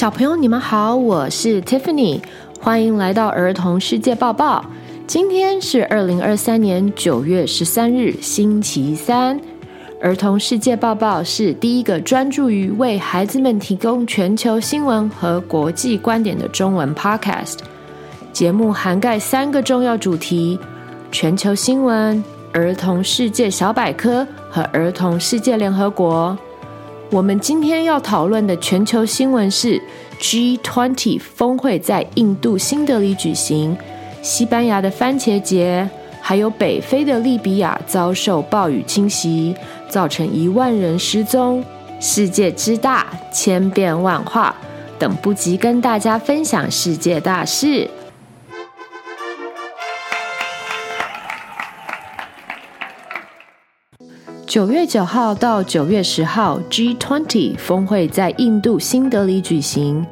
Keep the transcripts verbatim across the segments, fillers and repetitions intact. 小朋友你们好，我是 Tiffany， 欢迎来到儿童世界报报。今天是二零二三年九月十三日星期三。儿童世界报报是第一个专注于为孩子们提供全球新闻和国际观点的中文 podcast。 节目涵盖三个重要主题：全球新闻、儿童世界小百科和儿童世界联合国。我们今天要讨论的全球新闻是 G二十 峰会在印度新德里举行，西班牙的番茄节，还有北非的利比亚遭受暴雨侵袭，造成一万人失踪。世界之大，千变万化，等不及跟大家分享世界大事。九月九号到九月十号 G二十 峰会在印度新德里举行。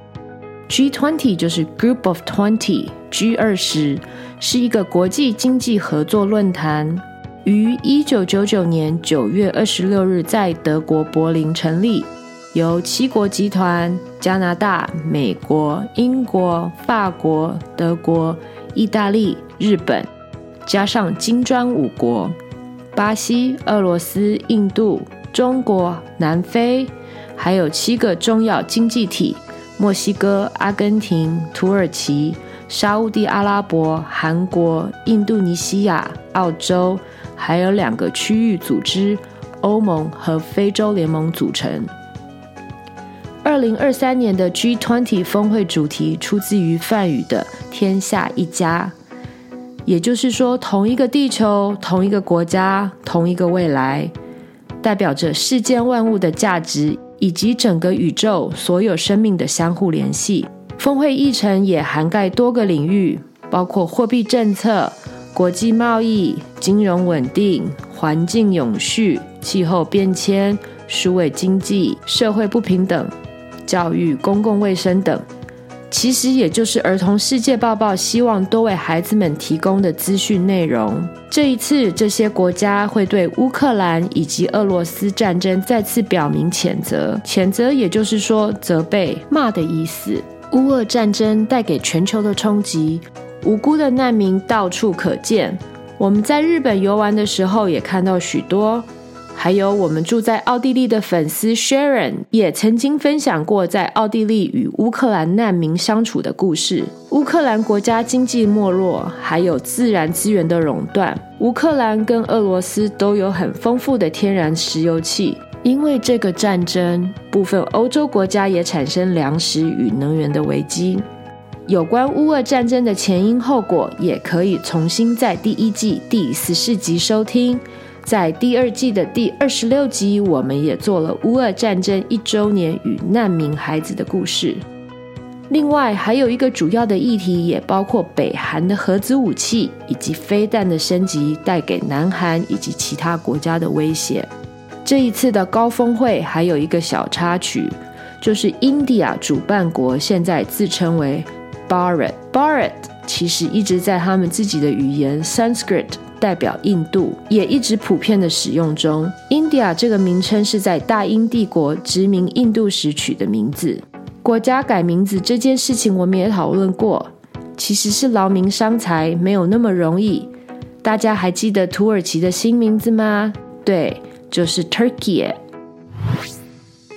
G二十 就是 Group of 二十 G 二十， 是一个国际经济合作论坛，于一九九九年九月二十六日在德国柏林成立，由七国集团、加拿大、美国、英国、法国、德国、意大利、日本，加上金砖五国巴西、俄罗斯、印度、中国、南非，还有七个重要经济体：墨西哥、阿根廷、土耳其、沙烏地阿拉伯、韩国、印度尼西亚、澳洲，还有两个区域组织：欧盟和非洲联盟组成。二零二三年的 G二十 峰会主题出自于梵语的“天下一家”。也就是说，同一个地球，同一个国家，同一个未来，代表着世间万物的价值，以及整个宇宙所有生命的相互联系。峰会议程也涵盖多个领域，包括货币政策、国际贸易、金融稳定、环境永续、气候变迁、数位经济、社会不平等、教育、公共卫生等。其实也就是儿童世界报报希望多为孩子们提供的资讯内容。这一次，这些国家会对乌克兰以及俄罗斯战争再次表明谴责。谴责也就是说责备、骂的意思。乌俄战争带给全球的冲击，无辜的难民到处可见。我们在日本游玩的时候也看到许多。还有我们住在奥地利的粉丝 Sharon 也曾经分享过在奥地利与乌克兰难民相处的故事。乌克兰国家经济没落，还有自然资源的垄断。乌克兰跟俄罗斯都有很丰富的天然石油气，因为这个战争，部分欧洲国家也产生粮食与能源的危机。有关乌俄战争的前因后果也可以重新在第一季第十四集收听。在第二季的第二十六集，我们也做了乌俄战争一周年与难民孩子的故事。另外还有一个主要的议题，也包括北韩的核子武器以及飞弹的升级带给南韩以及其他国家的威胁。这一次的高峰会还有一个小插曲，就是 India 主办国现在自称为 Bharat。 Bharat 其实一直在他们自己的语言 Sanskrit代表印度，也一直普遍的使用中。 India 这个名称是在大英帝国殖民印度时取的名字。国家改名字这件事情我们也讨论过，其实是劳民伤财，没有那么容易。大家还记得土耳其的新名字吗？对，就是 Turkey。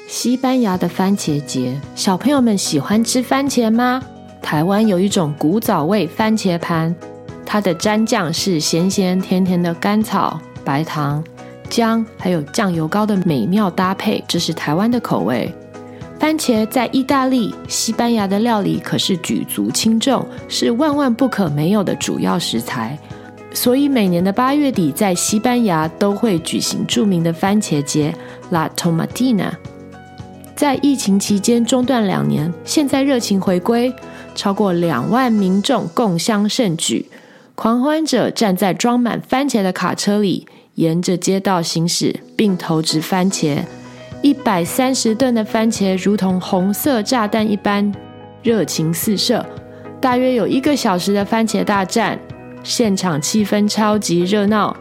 西班牙的番茄节，小朋友们喜欢吃番茄吗？台湾有一种古早味番茄盘，它的蘸酱是咸咸甜甜的甘草、白糖、姜，还有酱油膏的美妙搭配，这是台湾的口味。番茄在意大利、西班牙的料理可是举足轻重，是万万不可没有的主要食材。所以每年的八月底，在西班牙都会举行著名的番茄节 La Tomatina。在疫情期间中断两年，现在热情回归，超过两万民众共襄盛举。狂欢者站在装满番茄的卡车里，沿着街道行驶，并投掷番茄。一百三十吨的番茄如同红色炸弹一般，热情四射。大约有一个小时的番茄大战，现场气氛超级热闹。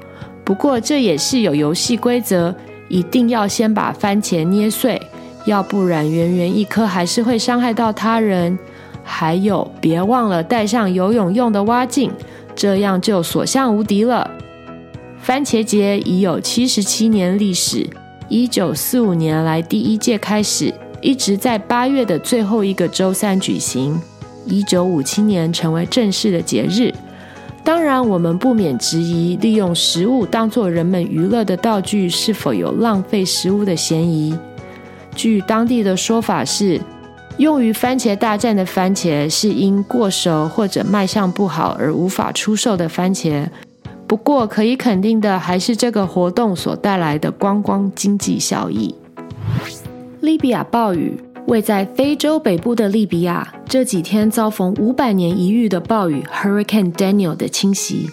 不过这也是有游戏规则，一定要先把番茄捏碎，要不然圆圆一颗还是会伤害到他人。还有，别忘了带上游泳用的蛙镜，这样就所向无敌了。番茄节已有七十七年历史，一九四五年来第一届开始，一直在八月的最后一个周三举行，一九五七年成为正式的节日。当然，我们不免质疑利用食物当作人们娱乐的道具是否有浪费食物的嫌疑。据当地的说法是，用于番茄大战的番茄是因过熟或者卖相不好而无法出售的番茄。不过可以肯定的还是这个活动所带来的观光经济效益。利比亚暴雨，位在非洲北部的利比亚这几天遭逢五百年一遇的暴雨 Hurricane Daniel 的侵袭。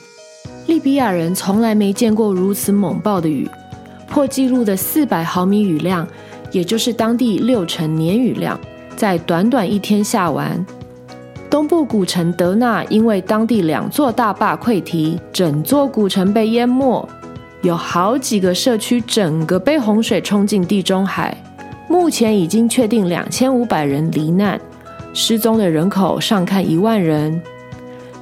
利比亚人从来没见过如此猛暴的雨，破纪录的四百毫米雨量，也就是当地六成年雨量，在短短一天下完。东部古城德纳因为当地两座大坝溃堤，整座古城被淹没，有好几个社区整个被洪水冲进地中海。目前已经确定两千五百人罹难，失踪的人口上看一万人。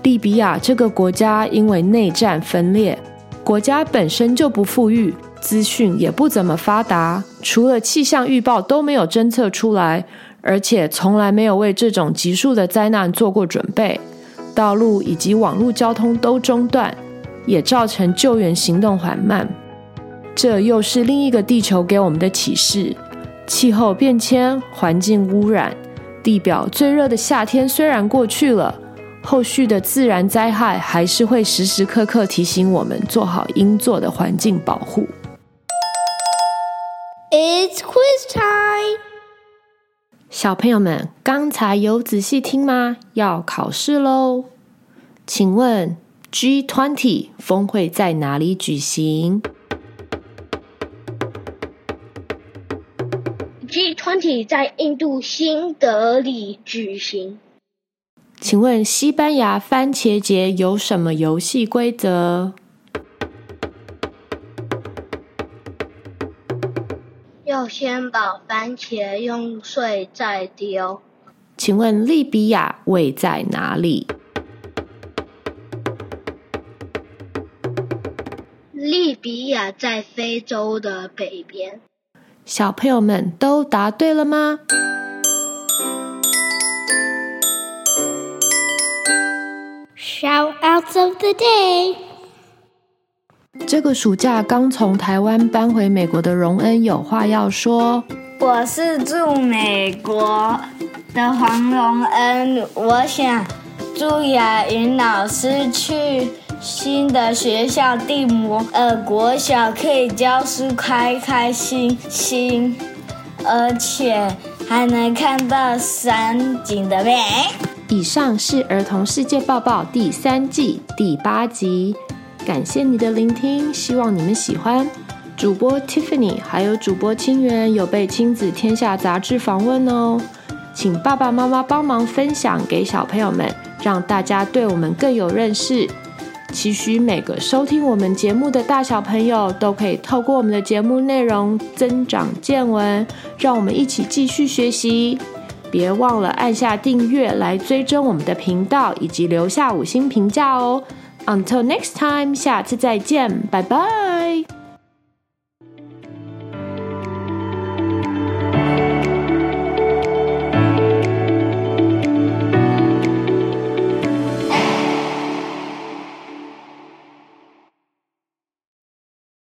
利比亚这个国家因为内战分裂，国家本身就不富裕，资讯也不怎么发达，除了气象预报都没有侦测出来，而且从来没有为这种级数的灾难做过准备，道路以及网络交通都中断，也造成救援行动缓慢。这又是另一个地球给我们的启示：气候变迁、环境污染，地表最热的夏天虽然过去了，后续的自然灾害还是会时时刻刻提醒我们做好应做的环境保护。 It's quiz time！小朋友们，刚才有仔细听吗？要考试咯。请问 G 二十 峰会在哪里举行？ G 二十 在印度新德里举行。请问西班牙番茄节有什么游戏规则？要先把番茄用碎再丢。请问利比亚位在哪里？利比亚在非洲的北边。小朋友们都答对了吗？Shoutouts of the day！这个暑假刚从台湾搬回美国的荣恩有话要说。我是住美国的黄荣恩，我想祝雅云老师去新的学校地摩尔国小可以教书开开心心，而且还能看到山景的美。以上是儿童世界报报第三季第八集，感谢你的聆听，希望你们喜欢。主播 Tiffany 还有主播清源有被亲子天下杂志访问哦，请爸爸妈妈帮忙分享给小朋友们，让大家对我们更有认识。期许每个收听我们节目的大小朋友都可以透过我们的节目内容增长见闻，让我们一起继续学习。别忘了按下订阅来追踪我们的频道，以及留下五星评价哦。Until next time， 下次再见，拜拜。